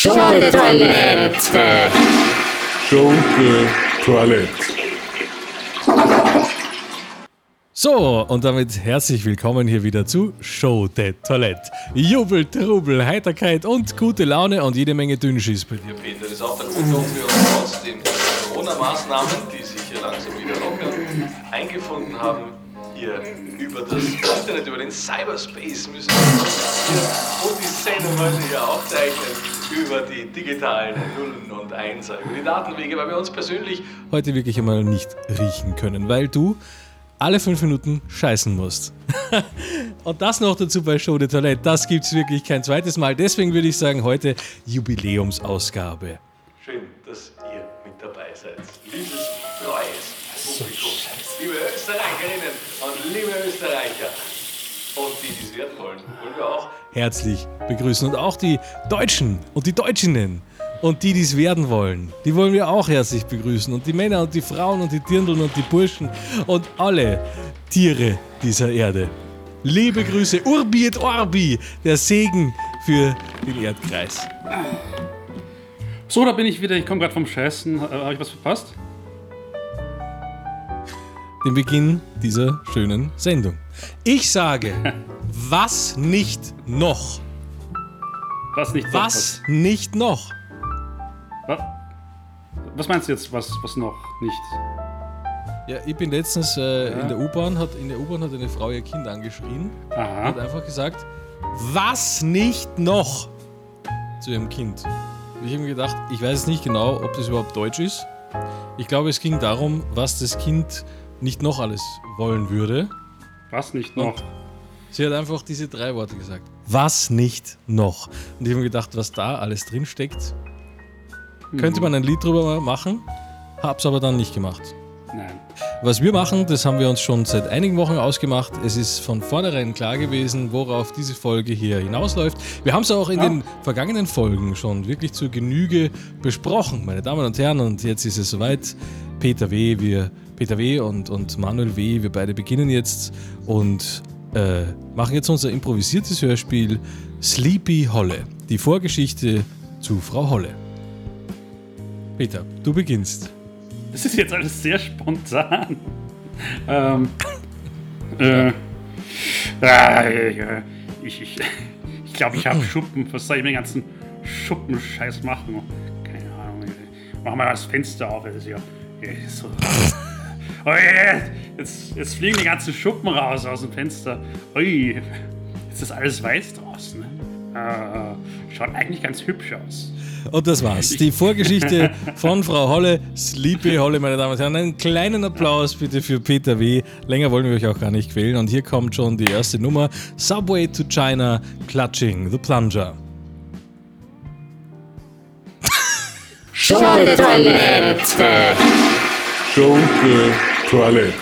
Show the Toilette. Show the Toilette. So, und damit herzlich willkommen hier wieder zu Show the Toilette. Jubel, Trubel, Heiterkeit und gute Laune und jede Menge Dünnschiss bei dir, Peter. Das ist auch der Grund, warum wir uns aus den Corona-Maßnahmen, die sich hier langsam wieder lockern, eingefunden haben, hier über das Internet, über den Cyberspace müssen wir und die Sendung heute hier aufzeichnen über die digitalen Nullen und Einser, über die Datenwege, weil wir uns persönlich heute wirklich einmal nicht riechen können, weil du alle 5 Minuten scheißen musst. Und das noch dazu bei Show the Toilette, das gibt's wirklich kein zweites Mal. Deswegen würde ich sagen, heute Jubiläumsausgabe. Schön, dass ihr mit dabei seid. Liebes, treues Publikum. Liebe Österreicherinnen und liebe Österreicher und die, die es werden wollen, wollen wir auch herzlich begrüßen. Und auch die Deutschen und die Deutschinnen und die, die es werden wollen, die wollen wir auch herzlich begrüßen. Und die Männer und die Frauen und die Dirndln und die Burschen und alle Tiere dieser Erde. Liebe Grüße, Urbi et Orbi, der Segen für den Erdkreis. So, da bin ich wieder, ich komme gerade vom Scheißen. Habe ich was verpasst? Den Beginn dieser schönen Sendung. Ich sage, was nicht noch? Was nicht noch? Was nicht noch? Was meinst du jetzt, was noch nicht? Ja, ich bin letztens in der U-Bahn hat eine Frau ihr Kind angeschrien. Aha. Und hat einfach gesagt, was nicht noch? Zu ihrem Kind. Und ich habe mir gedacht, ich weiß nicht genau, ob das überhaupt deutsch ist. Ich glaube, es ging darum, was das Kind nicht noch alles wollen würde. Was nicht noch? Und sie hat einfach diese 3 Worte gesagt. Was nicht noch? Und ich habe mir gedacht, was da alles drin steckt, könnte man ein Lied drüber machen, hab's aber dann nicht gemacht. Nein. Was wir machen, das haben wir uns schon seit einigen Wochen ausgemacht. Es ist von vornherein klar gewesen, worauf diese Folge hier hinausläuft. Wir haben es auch in den vergangenen Folgen schon wirklich zur Genüge besprochen, meine Damen und Herren. Und jetzt ist es soweit. Peter W. und Manuel W., wir beide beginnen jetzt und machen jetzt unser improvisiertes Hörspiel Sleepy Holle, die Vorgeschichte zu Frau Holle. Peter, du beginnst. Das ist jetzt alles sehr spontan. Ich glaube, ich habe Schuppen. Was soll ich mit dem ganzen Schuppenscheiß machen? Keine Ahnung. Mach mal das Fenster auf. Das ist ja so. Oh, jetzt fliegen die ganzen Schuppen raus aus dem Fenster. Ui, jetzt ist alles weiß draußen. Schaut eigentlich ganz hübsch aus. Und das war's. Die Vorgeschichte von Frau Holle, Sleepy Holle, meine Damen und Herren. Einen kleinen Applaus bitte für Peter W. Länger wollen wir euch auch gar nicht quälen. Und hier kommt schon die erste Nummer. Subway to China, Clutching the Plunger. Show the Toilette. Show the Toilette.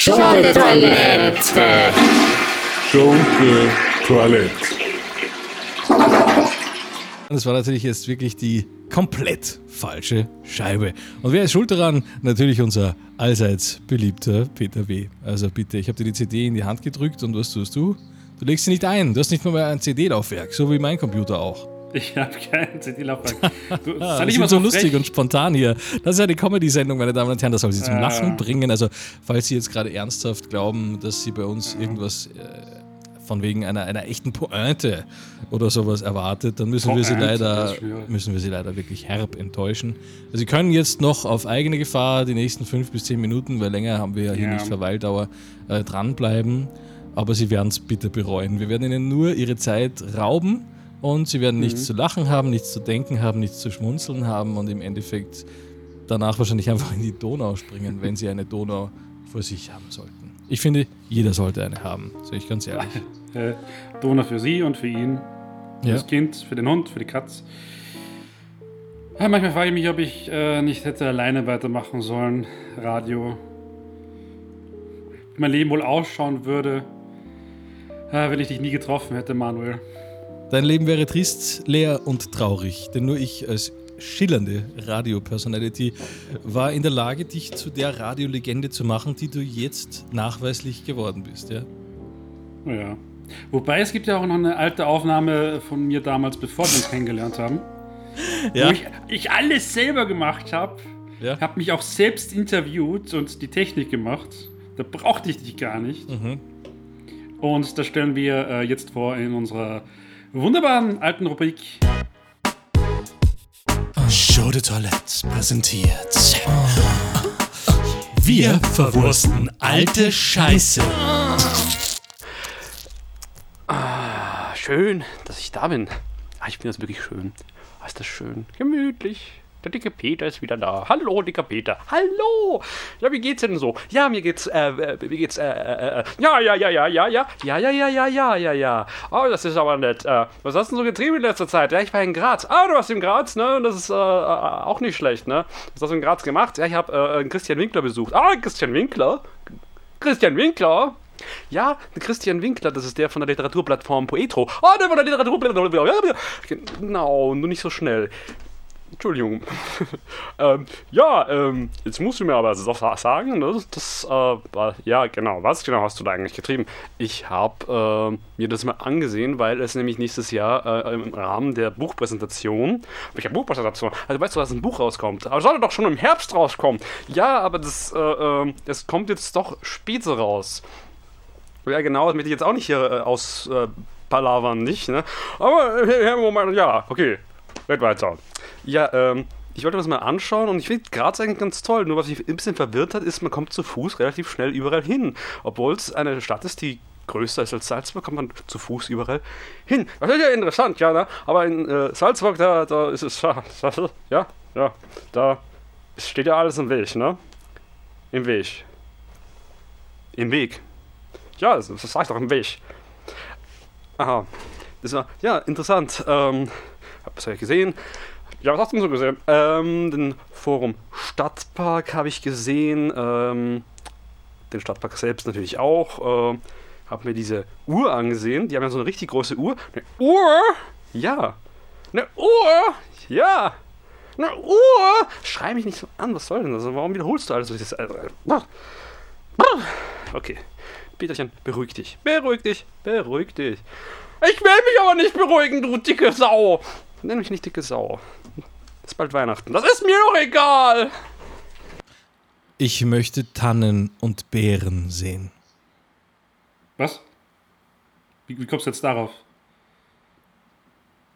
Show the Toilette! Show the Toilette! Das war natürlich jetzt wirklich die komplett falsche Scheibe. Und wer ist schuld daran? Natürlich unser allseits beliebter Peter B. Also bitte, ich habe dir die CD in die Hand gedrückt und was tust du? Du legst sie nicht ein. Du hast nicht mal ein CD-Laufwerk, so wie mein Computer auch. Ich habe keinen CD-Laufwerk. Das ist immer so lustig frech und spontan hier. Das ist eine Comedy-Sendung, meine Damen und Herren. Das soll sie zum Lachen bringen. Also, falls Sie jetzt gerade ernsthaft glauben, dass Sie bei uns irgendwas von wegen einer echten Pointe oder sowas erwartet, dann müssen wir Sie leider wirklich herb enttäuschen. Also, Sie können jetzt noch auf eigene Gefahr die nächsten 5 bis 10 Minuten, weil länger haben wir ja hier nicht Verweildauer, dranbleiben. Aber Sie werden es bitte bereuen. Wir werden Ihnen nur Ihre Zeit rauben. Und Sie werden nichts zu lachen haben, nichts zu denken haben, nichts zu schmunzeln haben und im Endeffekt danach wahrscheinlich einfach in die Donau springen, wenn Sie eine Donau vor sich haben sollten. Ich finde, jeder sollte eine haben, sage ich ganz ehrlich. Donau für Sie und für ihn, für das Kind, für den Hund, für die Katz. Ja, manchmal frage ich mich, ob ich nicht hätte alleine weitermachen sollen, Radio. Wie mein Leben wohl ausschauen würde, wenn ich dich nie getroffen hätte, Manuel. Dein Leben wäre trist, leer und traurig, denn nur ich als schillernde Radio-Personality war in der Lage, dich zu der Radiolegende zu machen, die du jetzt nachweislich geworden bist, ja? Ja. Wobei, es gibt ja auch noch eine alte Aufnahme von mir damals, bevor wir uns kennengelernt haben, wo ich alles selber gemacht habe, habe mich auch selbst interviewt und die Technik gemacht, da brauchte ich dich gar nicht. Mhm. Und das stellen wir jetzt vor in unserer wunderbaren alten Rubrik. Show the Toilette präsentiert. Wir verwursten alte Scheiße. Ah, schön, dass ich da bin. Ah, ich finde das wirklich schön. Ah, ist das schön. Gemütlich. Der dicke Peter ist wieder da. Hallo, dicker Peter. Hallo. Ja, wie geht's denn so? Ja, mir geht's. Oh, das ist aber nett. Was hast du denn so getrieben in letzter Zeit? Ja, ich war in Graz. Ah, du warst in Graz, ne? Und das ist auch nicht schlecht, ne? Was hast du in Graz gemacht? Ja, ich habe Christian Winkler besucht. Ah, Christian Winkler? Christian Winkler? Ja, Christian Winkler, das ist der von der Literaturplattform Poetro. Oh, der von der Literaturplattform. Genau, nur nicht so schnell. Entschuldigung. Jetzt musst du mir aber sagen, was genau hast du da eigentlich getrieben? Ich habe mir das mal angesehen, weil es nämlich nächstes Jahr im Rahmen der Buchpräsentation, welcher Buchpräsentation? Also weißt du, dass ein Buch rauskommt? Aber es sollte doch schon im Herbst rauskommen. Ja, aber das kommt jetzt doch später raus. Ja genau, das möchte ich jetzt auch nicht hier auspalavern, nicht, ne? Aber Moment, ja, okay. Red weiter. Ja, ich wollte mir das mal anschauen und ich finde Graz eigentlich ganz toll. Nur was mich ein bisschen verwirrt hat, ist, man kommt zu Fuß relativ schnell überall hin. Obwohl es eine Stadt ist, die größer ist als Salzburg, kommt man zu Fuß überall hin. Das ist ja interessant, ja, ne? Aber in Salzburg, da ist es... Ja, da steht ja alles im Weg, ne? Im Weg. Ja, das heißt doch im Weg. Aha. Das war, ja, interessant. Was habe ich gesehen? Ja, was hast du denn so gesehen? Den Forum Stadtpark habe ich gesehen. Den Stadtpark selbst natürlich auch. Habe mir diese Uhr angesehen. Die haben ja so eine richtig große Uhr. Eine Uhr? Ja. Eine Uhr? Ja. Eine Uhr? Schrei mich nicht so an. Was soll denn das? Warum wiederholst du alles? Okay. Peterchen, beruhig dich. Ich will mich aber nicht beruhigen, du dicke Sau. Nenn mich nicht dicke Sau. Ist bald Weihnachten. Das ist mir doch egal. Ich möchte Tannen und Beeren sehen. Was? Wie kommst du jetzt darauf?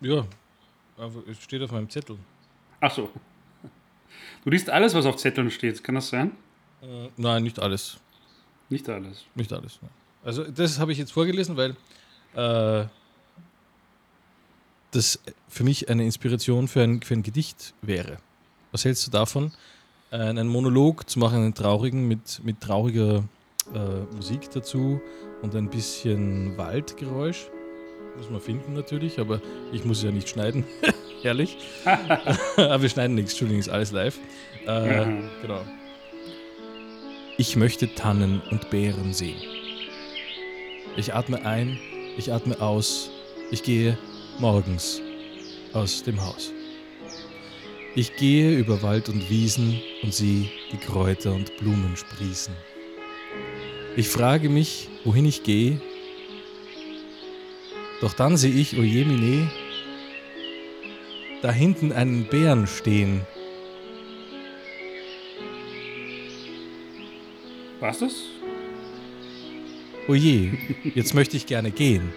Ja, aber es steht auf meinem Zettel. Ach so. Du liest alles, was auf Zetteln steht. Kann das sein? Nein, nicht alles. Nicht alles. Nein. Also das habe ich jetzt vorgelesen, weil... das für mich eine Inspiration für ein Gedicht wäre. Was hältst du davon, einen Monolog zu machen, einen traurigen, mit trauriger Musik dazu und ein bisschen Waldgeräusch? Muss man finden natürlich, aber ich muss ja nicht schneiden, ehrlich. Aber wir schneiden nichts, Entschuldigung, ist alles live. Genau. Ich möchte Tannen und Beeren sehen. Ich atme ein, ich atme aus, ich gehe morgens aus dem Haus. Ich gehe über Wald und Wiesen und sehe die Kräuter und Blumen sprießen. Ich frage mich, wohin ich gehe, doch dann sehe ich, o jemine, da hinten einen Bären stehen. War's das? Oh je, jetzt möchte ich gerne gehen.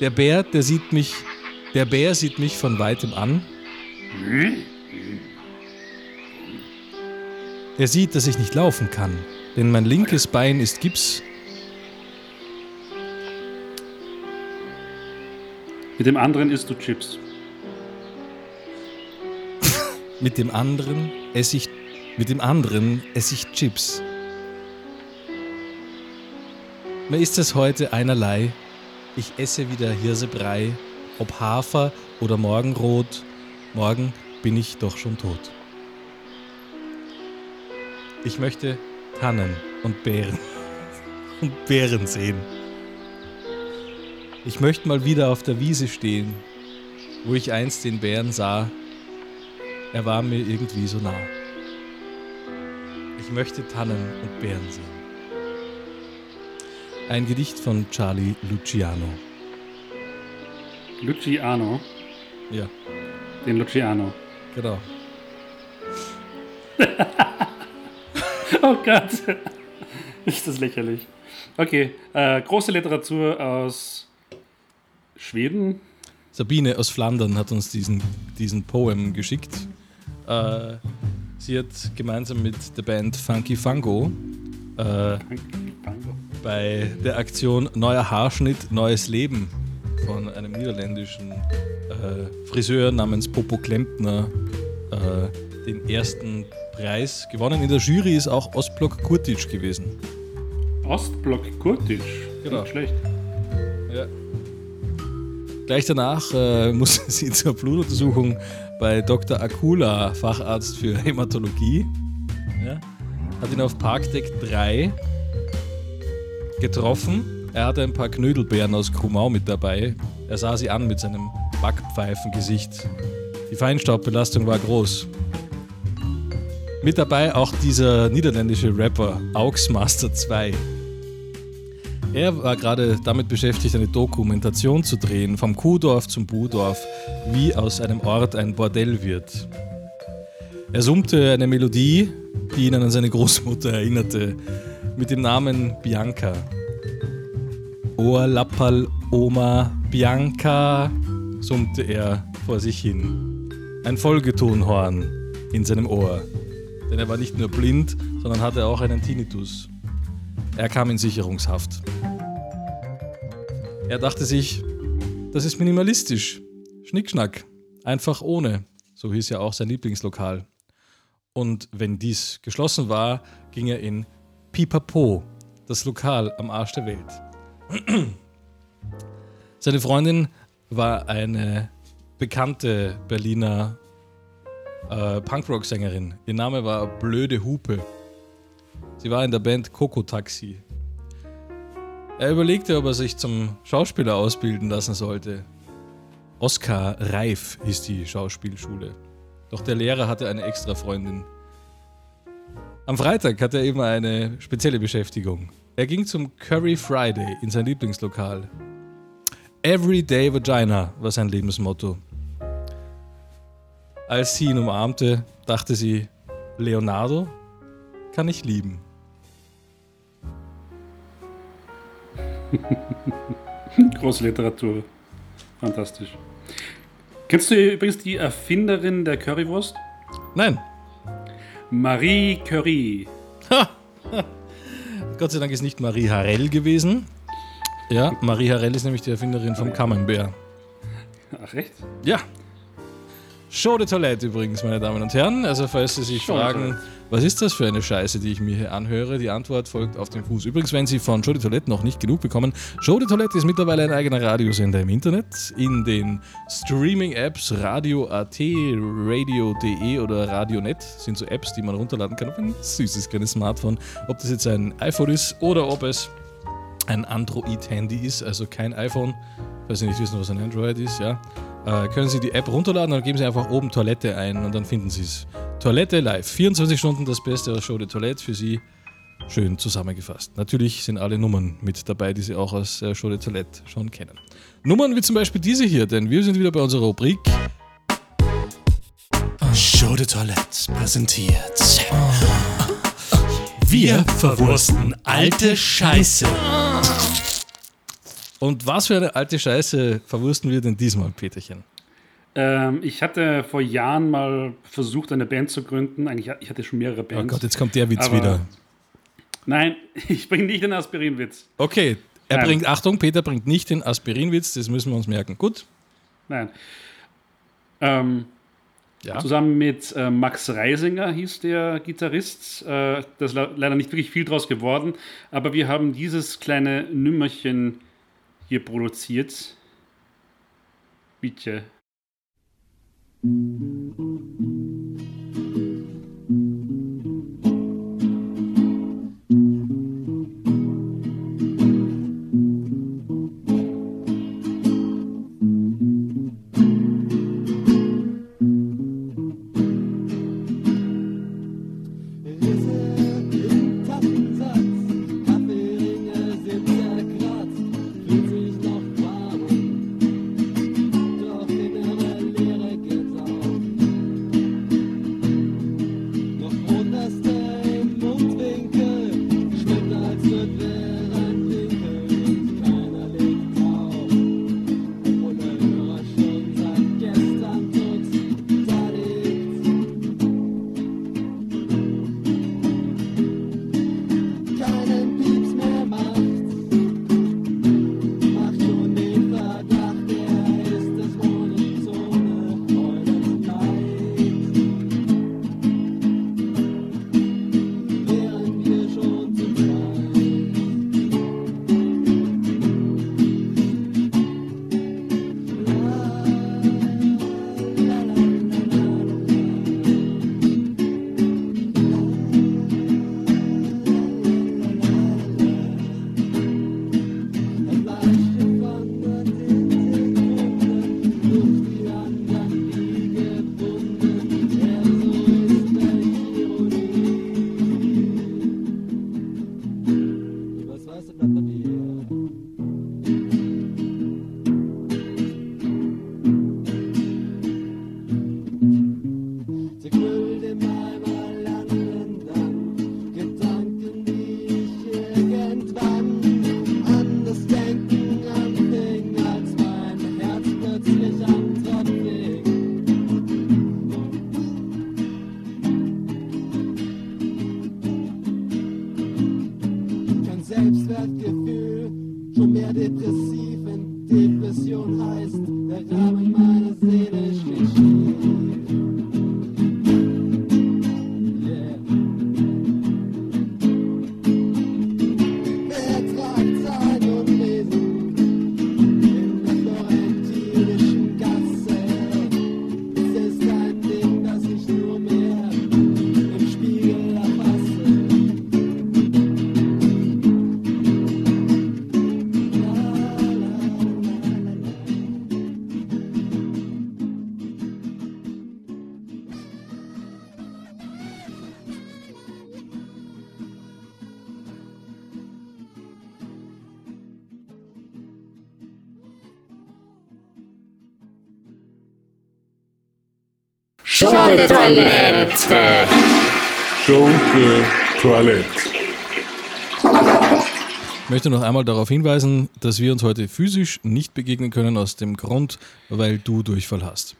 Der Bär sieht mich von weitem an. Er sieht, dass ich nicht laufen kann, denn mein linkes Bein ist Gips. Mit dem anderen isst du Chips. Mit dem anderen esse ich Chips. Mir ist es heute einerlei. Ich esse wieder Hirsebrei, ob Hafer oder Morgenrot. Morgen bin ich doch schon tot. Ich möchte Tannen und Beeren sehen. Ich möchte mal wieder auf der Wiese stehen, wo ich einst den Bären sah. Er war mir irgendwie so nah. Ich möchte Tannen und Beeren sehen. Ein Gedicht von Charlie Luciano. Luciano? Ja. Den Luciano. Genau. Oh Gott. Ist das lächerlich. Okay, große Literatur aus Schweden. Sabine aus Flandern hat uns diesen Poem geschickt. Sie hat gemeinsam mit der Band Funky Fango bei der Aktion Neuer Haarschnitt, Neues Leben von einem niederländischen Friseur namens Popo Klempner den ersten Preis gewonnen. In der Jury ist auch Ostblock Kurtic gewesen. Ostblock Kurtic? Genau. Nicht schlecht. Ja. Gleich danach muss sie zur Blutuntersuchung bei Dr. Akula, Facharzt für Hämatologie. Ja. Hat ihn auf Parkdeck 3 getroffen. Er hatte ein paar Knödelbeeren aus Krumau mit dabei. Er sah sie an mit seinem Backpfeifengesicht. Die Feinstaubbelastung war groß. Mit dabei auch dieser niederländische Rapper Augsmaster2. Er war gerade damit beschäftigt, eine Dokumentation zu drehen, vom Kuhdorf zum Buhdorf, wie aus einem Ort ein Bordell wird. Er summte eine Melodie, die ihn an seine Großmutter erinnerte, mit dem Namen Bianca. Oa Lappal Oma Bianca, summte er vor sich hin. Ein Folgetonhorn in seinem Ohr. Denn er war nicht nur blind, sondern hatte auch einen Tinnitus. Er kam in Sicherungshaft. Er dachte sich, das ist minimalistisch. Schnickschnack. Einfach ohne. So hieß ja auch sein Lieblingslokal. Und wenn dies geschlossen war, ging er in Pipapo, das Lokal am Arsch der Welt. Seine Freundin war eine bekannte Berliner Punkrock-Sängerin. Ihr Name war Blöde Hupe. Sie war in der Band Coco Taxi. Er überlegte, ob er sich zum Schauspieler ausbilden lassen sollte. Oscar Reif hieß die Schauspielschule. Doch der Lehrer hatte eine extra Freundin. Am Freitag hatte er immer eine spezielle Beschäftigung. Er ging zum Curry Friday in sein Lieblingslokal. Everyday Vagina war sein Lebensmotto. Als sie ihn umarmte, dachte sie, Leonardo kann ich lieben. Große Literatur. Fantastisch. Kennst du übrigens die Erfinderin der Currywurst? Nein. Marie Curie. Gott sei Dank ist nicht Marie Harel gewesen. Ja, Marie Harel ist nämlich die Erfinderin vom Camembert. Ach, echt? Ja. Show the Toilette übrigens, meine Damen und Herren. Also falls Sie sich fragen, was ist das für eine Scheiße, die ich mir hier anhöre, die Antwort folgt auf den Fuß. Übrigens, wenn Sie von Show the Toilette noch nicht genug bekommen, Show the Toilette ist mittlerweile ein eigener Radiosender im Internet, in den Streaming-Apps radio.at, radio.de oder RadioNet sind so Apps, die man runterladen kann auf ein süßes kleines Smartphone, ob das jetzt ein iPhone ist oder ob es ein Android-Handy ist, also kein iPhone, falls Sie nicht wissen, was ein Android ist, ja. Können Sie die App runterladen, dann geben Sie einfach oben Toilette ein und dann finden Sie es. Toilette live, 24 Stunden das Beste aus Show the Toilette, für Sie schön zusammengefasst. Natürlich sind alle Nummern mit dabei, die Sie auch aus Show the Toilette schon kennen. Nummern wie zum Beispiel diese hier, denn wir sind wieder bei unserer Rubrik Show the Toilette präsentiert. Wir verwursten alte Scheiße. Und was für eine alte Scheiße verwursten wir denn diesmal, Peterchen? Ich hatte vor Jahren mal versucht, eine Band zu gründen. Eigentlich, ich hatte schon mehrere Bands. Oh Gott, jetzt kommt der Witz wieder. Nein, ich bringe nicht den Aspirinwitz. Okay, Peter bringt nicht den Aspirinwitz, das müssen wir uns merken. Gut? Nein. Zusammen mit Max Reisinger hieß der Gitarrist. Das ist leider nicht wirklich viel draus geworden, aber wir haben dieses kleine Nümmerchen hier produziert. Bitte. Show the Toilette! Show the Toilette! Ich möchte noch einmal darauf hinweisen, dass wir uns heute physisch nicht begegnen können, aus dem Grund, weil du Durchfall hast.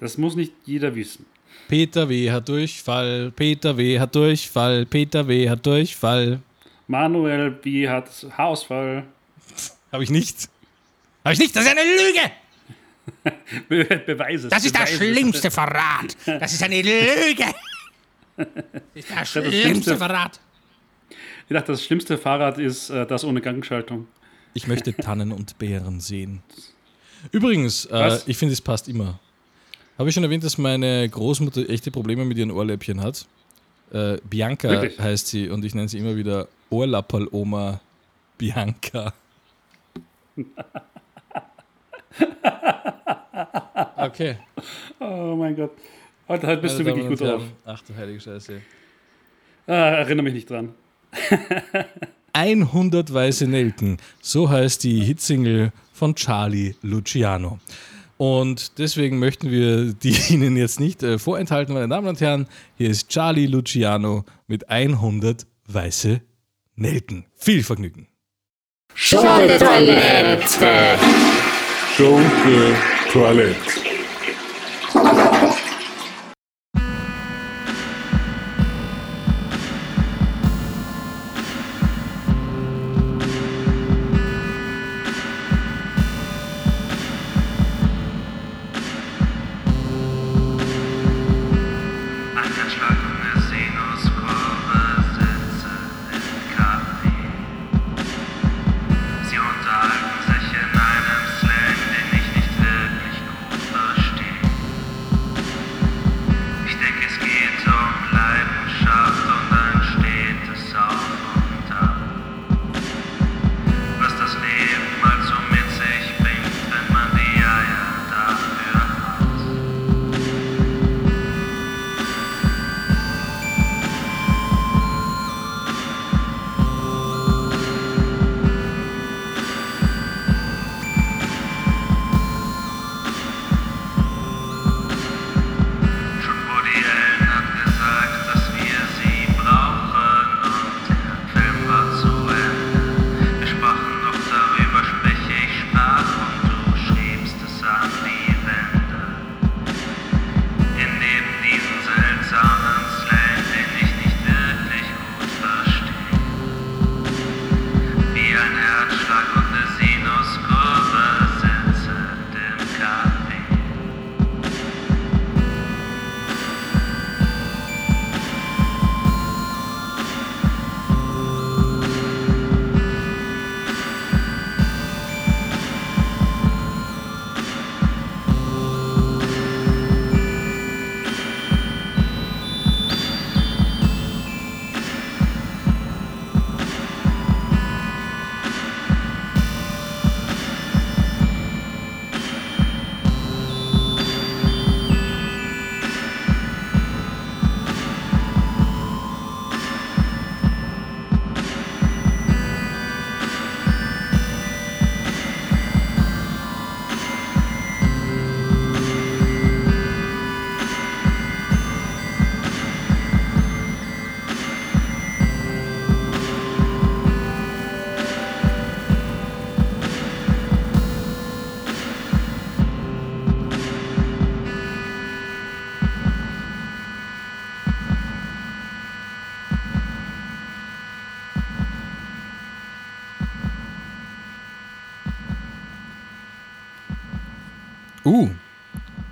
Das muss nicht jeder wissen. Peter W. hat Durchfall, Peter W. hat Durchfall, Peter W. hat Durchfall. Manuel B. hat Haarausfall. Habe ich nicht. Das ist eine Lüge! Beweise. Das ist der schlimmste Verrat. Das ist eine Lüge. Das ist der schlimmste Verrat. Ich dachte, das schlimmste Fahrrad ist das ohne Gangschaltung. Ich möchte Tannen und Beeren sehen. Übrigens, ich finde, es passt immer. Habe ich schon erwähnt, dass meine Großmutter echte Probleme mit ihren Ohrläppchen hat? Bianca Wirklich? Heißt sie und ich nenne sie immer wieder Ohrlappal-Oma Bianca. Okay. Oh mein Gott. Heute bist meine du Damen wirklich gut drauf. Ach du heilige Scheiße. Erinnere mich nicht dran. 100 weiße Nelken. So heißt die Hitsingle von Charlie Luciano. Und deswegen möchten wir die Ihnen jetzt nicht vorenthalten, meine Damen und Herren. Hier ist Charlie Luciano mit 100 weiße Nelken. Viel Vergnügen. Show the Toilette. Show the Toilette.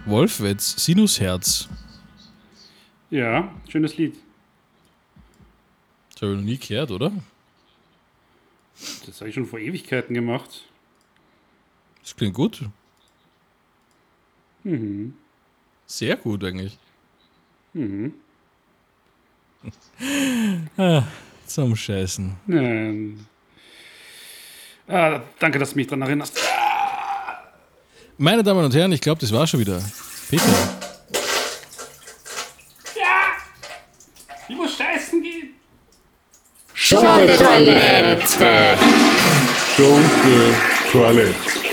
Wolfwitz, Sinusherz. Ja, schönes Lied. Das habe ich noch nie gehört, oder? Das habe ich schon vor Ewigkeiten gemacht. Das klingt gut. Mhm. Sehr gut eigentlich. Mhm. Zum Scheißen. Nein. Danke, dass du mich dran erinnerst. Meine Damen und Herren, ich glaube, das war schon wieder. Peter. Ja! Ich muss scheißen gehen! Show the Toilette! Show the Toilette!